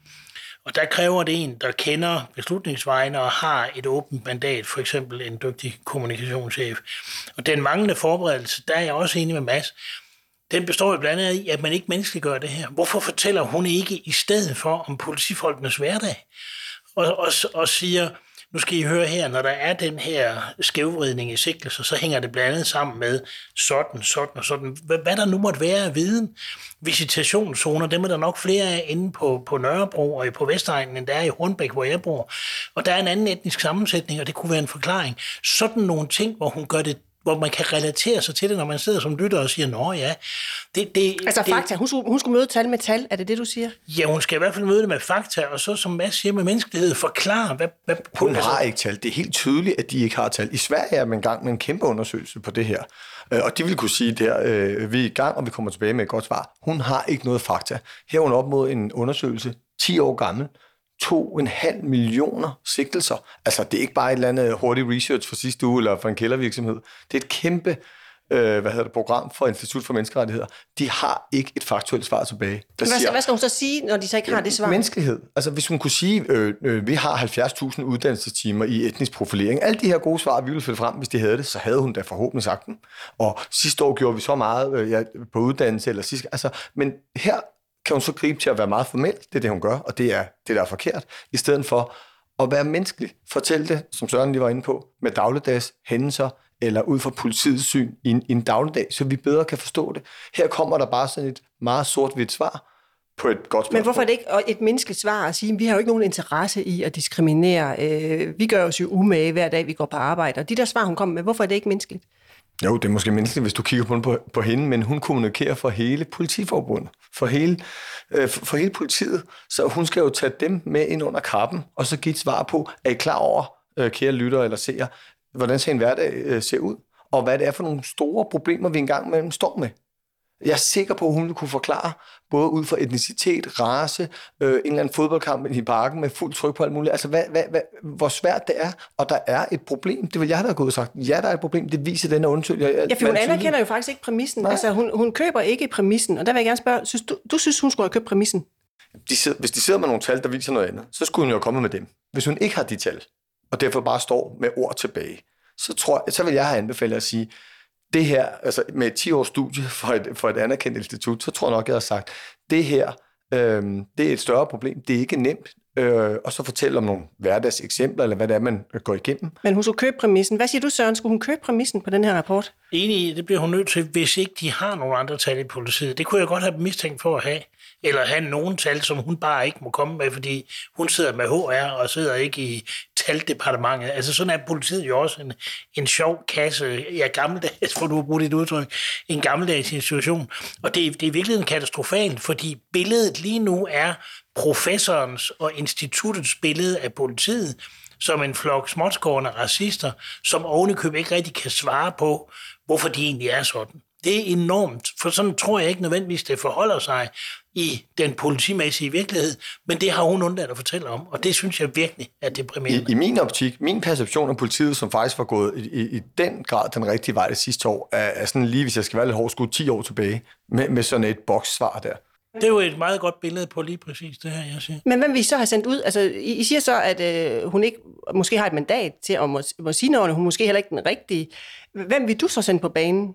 Og der kræver det en, der kender beslutningsvejene og har et åbent mandat, for eksempel en dygtig kommunikationschef. Og den manglende forberedelse, der er jeg også enig med Mads, den består jo blandt andet i, at man ikke menneskeliggør det her. Hvorfor fortæller hun ikke i stedet for om politifolkenes hverdag? Og, og, og siger, nu skal I høre her, når der er den her skævvridning i sigtelser, så hænger det blandt andet sammen med sådan, sådan og sådan. Hvad, hvad der nu måtte være af viden, visitationszoner, dem er der nok flere af inde på, på Nørrebro og på Vestegnen, end der er i Hornbæk, hvor jeg bor. Og der er en anden etnisk sammensætning, og det kunne være en forklaring. Sådan nogle ting, hvor hun gør det, hvor man kan relatere sig til det, når man sidder som lytter og siger, nå ja, det... det altså det, fakta, hun skulle, hun skulle møde tal med tal, er det det, du siger? Ja, hun skal i hvert fald møde det med fakta, og så som Mads siger med menneskelighed, forklare, hvad... hvad hun hun altså, har ikke tal, det er helt tydeligt, at de ikke har tal. I Sverige er man i gang med en kæmpe undersøgelse på det her, og de vil kunne sige der, øh, vi er i gang, og vi kommer tilbage med et godt svar. Hun har ikke noget fakta. Her er hun op mod en undersøgelse, ti år gammel, to komma fem millioner sigtelser. Altså, det er ikke bare et eller andet hurtigt research fra sidste uge, eller fra en kældervirksomhed. Det er et kæmpe øh, hvad hedder det, program for Institut for Menneskerettigheder. De har ikke et faktuelt svar tilbage. Hvad, siger, hvad skal hun så sige, når de så ikke har det svar? Menneskelighed. Altså, hvis hun kunne sige, øh, øh, vi har halvfjerds tusind uddannelsestimer i etnisk profilering. Alle de her gode svar, vi ville fælde frem, hvis de havde det, så havde hun da forhåbentlig sagt dem. Og sidste år gjorde vi så meget øh, ja, på uddannelse, eller sidste... Altså, men her... kan hun så gribe til at være meget formel, det er det, hun gør, og det er det, der er forkert, i stedet for at være menneskelig. Fortæl det, som Søren lige var inde på, med dagligdags hændelser, eller ud fra politiets syn i en, i en dagligdag, så vi bedre kan forstå det. Her kommer der bare sådan et meget sort-hvidt svar på et godt spørgsmål. Men hvorfor er det ikke et menneskeligt svar at sige, vi har jo ikke nogen interesse i at diskriminere, vi gør os jo umage hver dag, vi går på arbejde, og de der svar, hun kom med, hvorfor er det ikke menneskeligt? Jo, det er måske menneskeligt, hvis du kigger på, på, på hende, men hun kommunikerer for hele politiforbundet, for hele, øh, for, for hele politiet, så hun skal jo tage dem med ind under kappen, og så give et svar på, er I klar over, øh, kære lyttere eller seere, hvordan ser en hverdag øh, ser ud, og hvad det er for nogle store problemer, vi engang mellem står med. Jeg er sikker på, at hun vil kunne forklare, både ud fra etnicitet, race, øh, en eller anden fodboldkamp i parken med fuld tryk på alt muligt. Altså, hvad, hvad, hvad, hvor svært det er, og der er et problem. Det vil jeg da have gået og sagt. Ja, der er et problem. Det viser den her undersøgelse. Ja, for hun anerkender jo faktisk ikke præmissen. Nej. Altså, hun, hun køber ikke præmissen. Og der vil jeg gerne spørge, synes du, du synes, hun skulle have købt præmissen? De sidder, hvis de sidder med nogle tal, der viser noget andet, så skulle hun jo komme med dem. Hvis hun ikke har de tal, og derfor bare står med ord tilbage, så, tror, så vil jeg have anbefalet at sige, det her, altså med et ti års studie for et, for et anerkendt institut, så tror jeg nok, jeg har sagt, det her, øh, det er et større problem, det er ikke nemt, øh, og så fortæl om nogle hverdagseksempler, eller hvad det er, man går igennem. Men hun skulle købe præmissen. Hvad siger du, Søren? Skulle hun købe præmissen på den her rapport? Enig, det bliver hun nødt til, hvis ikke de har nogle andre tal i politiet. Det kunne jeg godt have mistænkt for at have, eller have nogle tal, som hun bare ikke må komme med, fordi hun sidder med H R og sidder ikke i taldepartementet. Altså sådan er politiet jo også en, en sjov kasse, ja gammeldags, for du har brugt et udtryk, en gammeldags institution. Og det, det er virkelig katastrofalt, fordi billedet lige nu er professorens og instituttets billede af politiet, som en flok småtskårende racister, som ovenikøb ikke rigtig kan svare på, hvorfor de egentlig er sådan. Det er enormt, for sådan tror jeg ikke nødvendigvis, det forholder sig i den politimæssige virkelighed, men det har hun undladt at fortælle om, og det synes jeg virkelig er deprimerende. I, i min optik, min perception af politiet, som faktisk var gået i, i den grad den rigtige vej det sidste år, er, er sådan lige, hvis jeg skal være lidt hård, skudt ti år tilbage med, med sådan et bokssvar der. Det er jo et meget godt billede på lige præcis det her, jeg siger. Men hvem vi så har sendt ud? Altså, I, I siger så, at øh, hun ikke måske har et mandat til at må, må sige noget, hun måske heller ikke den rigtige. Hvem vil du så sende på banen?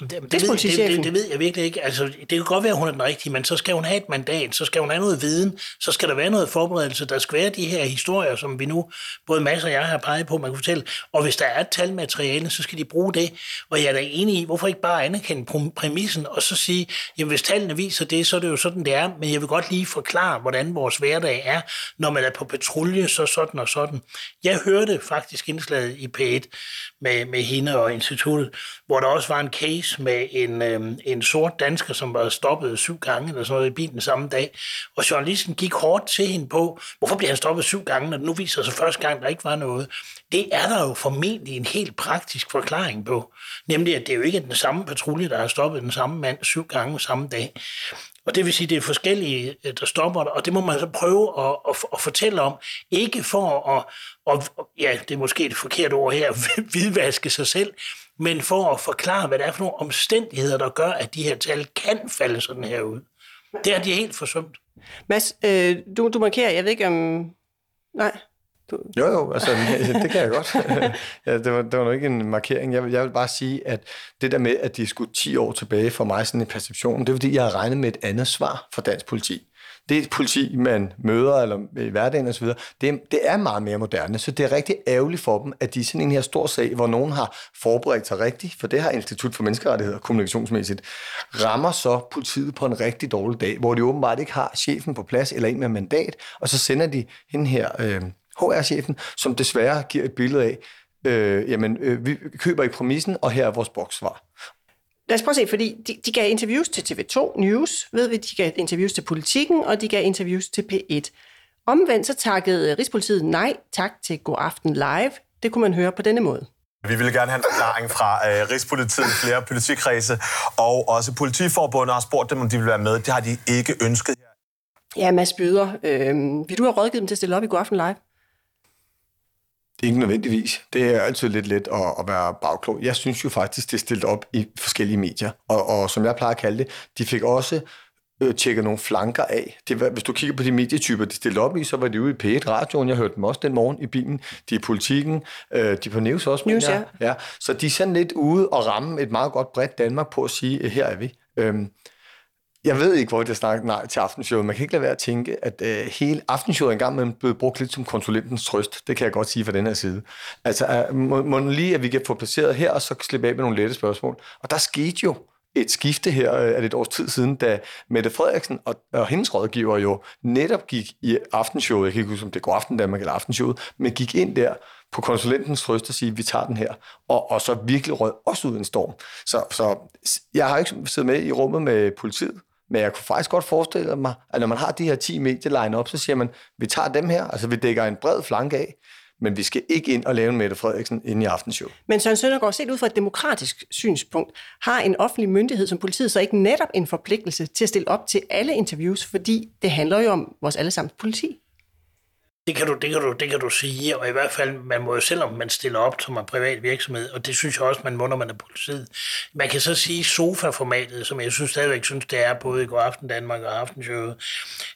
Det, det, det, det, det ved jeg virkelig ikke. Altså, det kan godt være, at hun er den rigtige, men så skal hun have et mandat, så skal hun have noget viden, så skal der være noget forberedelse, der skal være de her historier, som vi nu, både Mads og jeg har peget på, man kan fortælle. Og hvis der er et talmateriale, så skal de bruge det. Og jeg er da enig i, hvorfor ikke bare anerkende præmissen, og så sige, jamen hvis tallene viser det, så er det jo sådan, det er, men jeg vil godt lige forklare, hvordan vores hverdag er, når man er på patrulje, så sådan og sådan. Jeg hørte faktisk indslaget i P et med, med hende og instituttet, hvor der også var en case, med en, øh, en sort dansker, som var stoppet syv gange eller sådan noget i bilen samme dag. Og journalisten gik hårdt til hende på, hvorfor blev han stoppet syv gange, når det nu viser sig første gang, der ikke var noget. Det er der jo formentlig en helt praktisk forklaring på. Nemlig, at det jo ikke er den samme patrulje, der har stoppet den samme mand syv gange samme dag. Og det vil sige, at det er forskellige, der stopper det, og det må man så prøve at, at, at fortælle om. Ikke for at, at, ja, det er måske det forkerte ord her, hvidvaske sig selv, men for at forklare, hvad der er for nogle omstændigheder, der gør, at de her tal kan falde sådan her ud. Det har de helt forsømt. Mads, øh, du, du markerer, jeg ved ikke om... Nej. Du... Jo, jo, altså, det kan jeg godt. Ja, det var, det var nok ikke en markering. Jeg vil, jeg vil bare sige, at det der med, at de skulle ti år tilbage for mig sådan i perceptionen, det er fordi, jeg har regnet med et andet svar fra dansk politi. Det politi, man møder eller i hverdagen osv., det, det er meget mere moderne, så det er rigtig ærgerligt for dem, at de er sådan en her stor sag, hvor nogen har forberedt sig rigtigt, for det har Institut for Menneskerettigheder kommunikationsmæssigt, rammer så politiet på en rigtig dårlig dag, hvor de åbenbart ikke har chefen på plads eller en med mandat, og så sender de hende her, øh, H R-chefen, som desværre giver et billede af, øh, jamen, øh, vi køber i præmissen, og her er vores boksvar. Lad os prøve at se, fordi de, de gav interviews til T V to News, ved vi, de gav interviews til Politikken, og de gav interviews til P et. Omvendt så takkede Rigspolitiet nej tak til God Aften Live. Det kunne man høre på denne måde. Vi ville gerne have en forklaring fra øh, Rigspolitiet, flere politikredse, og også Politiforbundet har spurgt dem, om de ville være med. Det har de ikke ønsket. Ja, Mads Byder, øh, vil du have rådgivet dem til at stille op i God Aften Live? Det er ikke nødvendigvis. Det er altid lidt let at, at være bagklog. Jeg synes jo faktisk, det er stillet op i forskellige medier. Og, og som jeg plejer at kalde det, de fik også øh, tjekket nogle flanker af. Det var, hvis du kigger på de medietyper, de stillede op i, så var de ude i P et-radioen. Jeg hørte dem også den morgen i bilen. De er i Politikken. Øh, de på News også. News, ja. Ja. Så de er sådan lidt ude og ramme et meget godt bredt Danmark på at sige, her er vi. Øhm, Jeg ved ikke, hvor det snakker nej til aftenshowet. Man kan ikke lade være at tænke, at øh, hele aftenshowet engang mellem blev brugt lidt som konsulentens trøst. Det kan jeg godt sige fra den her side. Altså, øh, må, må lige, at vi kan få placeret her, og så slippe af med nogle lette spørgsmål. Og der skete jo et skifte her, øh, er det et års tid siden, da Mette Frederiksen og, og hendes rådgiver jo netop gik i aftenshowet. Jeg kan ikke huske, om det går aften, Danmark eller aftenshowet, men gik ind der på konsulentens trøst og sige, vi tager den her. Og, og så virkelig rød også ud en storm. Så, så jeg har ikke siddet med i rummet med politiet, men jeg kunne faktisk godt forestille mig, at når man har de her ti medier line op, så siger man, vi tager dem her, altså vi dækker en bred flanke af, men vi skal ikke ind og lave en Mette Frederiksen inde i aftenshow. Men Søren Søndergaard, set ud fra et demokratisk synspunkt, har en offentlig myndighed som politiet så ikke netop en forpligtelse til at stille op til alle interviews, fordi det handler jo om vores allesammens politi? Det kan, du, det, kan du, det kan du sige, og i hvert fald, man må jo, selvom man stiller op som en privat virksomhed, og det synes jeg også, man må, når man er politiet. Man kan så sige sofa-formatet, som jeg synes stadigvæk synes, det er både i God Aften Danmark og Aftenshowet.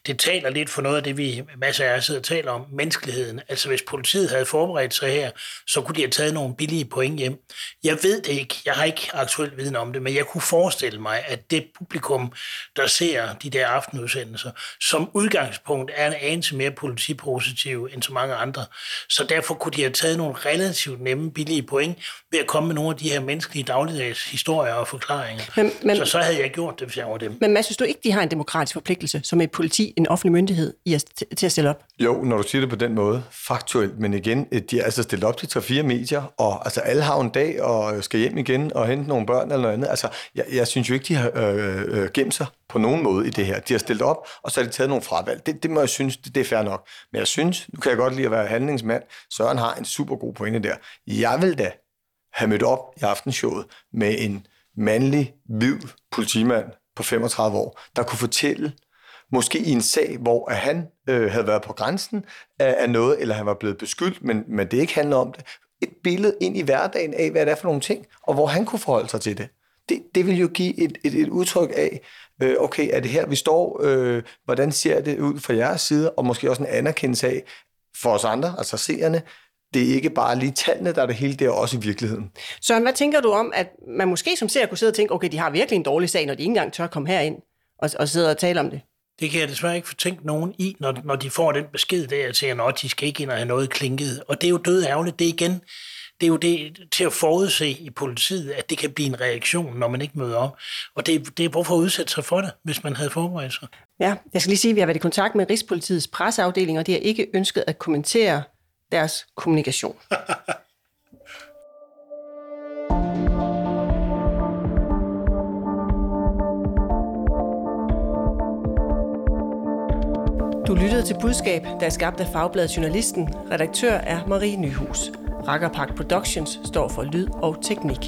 Det taler lidt for noget af det, vi masser af jer sidder og taler om, menneskeligheden. Altså hvis politiet havde forberedt sig her, så kunne de have taget nogle billige point hjem. Jeg ved det ikke, jeg har ikke aktuelt viden om det, men jeg kunne forestille mig, at det publikum, der ser de der aftenudsendelser, som udgangspunkt er en anelse mere politipositiv end så mange andre. Så derfor kunne de have taget nogle relativt nemme, billige point ved at komme med nogle af de her menneskelige dagligdags historier og forklaringer. Men, men, så så havde jeg gjort det, hvis jeg var dem. Men Mads, synes du ikke, de har en demokratisk forpligtelse, som et politi, en offentlig myndighed, i at, til at stille op? Jo, når du siger det på den måde, faktuelt, men igen, de har altså stillet op til tre fire medier, og altså alle har en dag og skal hjem igen og hente nogle børn eller noget andet. Altså, jeg, jeg synes jo ikke, de har øh, øh, gemt sig på nogen måde i det her. De har stillet op, og så har de taget nogle fravalg. Det, det må jeg synes, det, det er fair nok. Men jeg synes, nu kan jeg godt lide at være handlingsmand, Søren har en super god pointe der. Jeg vil da have mødt op i aftenshowet med en mandlig, hvid politimand på femogtredive år, der kunne fortælle, måske i en sag, hvor han øh, havde været på grænsen af, af noget, eller han var blevet beskyldt, men, men det ikke handler om det. Et billede ind i hverdagen af, hvad det er for nogle ting, og hvor han kunne forholde sig til det. Det, det vil jo give et, et, et udtryk af, øh, okay, er det her, vi står? Øh, hvordan ser det ud fra jeres side? Og måske også en anerkendelse af, for os andre, altså seerne, det er ikke bare lige tallene, der er det hele, det er også i virkeligheden. Søren, hvad tænker du om, at man måske som ser kunne sidde og tænke, okay, de har virkelig en dårlig sag, når de ikke engang tør komme herind og, og sidde og tale om det? Det kan jeg desværre ikke fortænke nogen i, når, når de får den besked der, at siger, at de skal ikke ind og have noget klinket. Og det er jo død ærgerligt, det igen. Det er jo det til at forudse i politiet, at det kan blive en reaktion, når man ikke møder op. Og det, det er hvorfor udsætte sig for det, hvis man havde forberedt sig. Ja, jeg skal lige sige, at vi har været i kontakt med Rigspolitiets presseafdeling, og de har ikke ønsket at kommentere deres kommunikation. Du lyttede til Budskab, der er skabt af Fagbladet Journalisten. Redaktør er Marie Nyhus. Rackapack Productions står for lyd og teknik.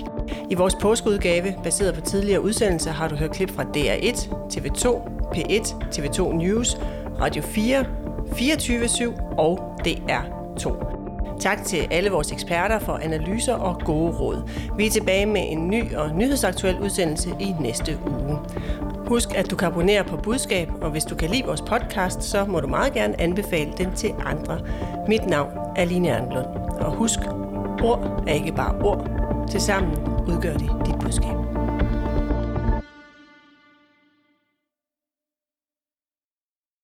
I vores påskeudgave, baseret på tidligere udsendelser, har du hørt klip fra D R et, T V to, P et, T V to News, Radio fire, fireogtyve syv og D R to. Tak til alle vores eksperter for analyser og gode råd. Vi er tilbage med en ny og nyhedsaktuel udsendelse i næste uge. Husk, at du kan abonnere på Budskab, og hvis du kan lide vores podcast, så må du meget gerne anbefale den til andre. Mit navn er Line Arnblad. Og husk, ord er ikke bare ord. Tilsammen udgør de dit budskab.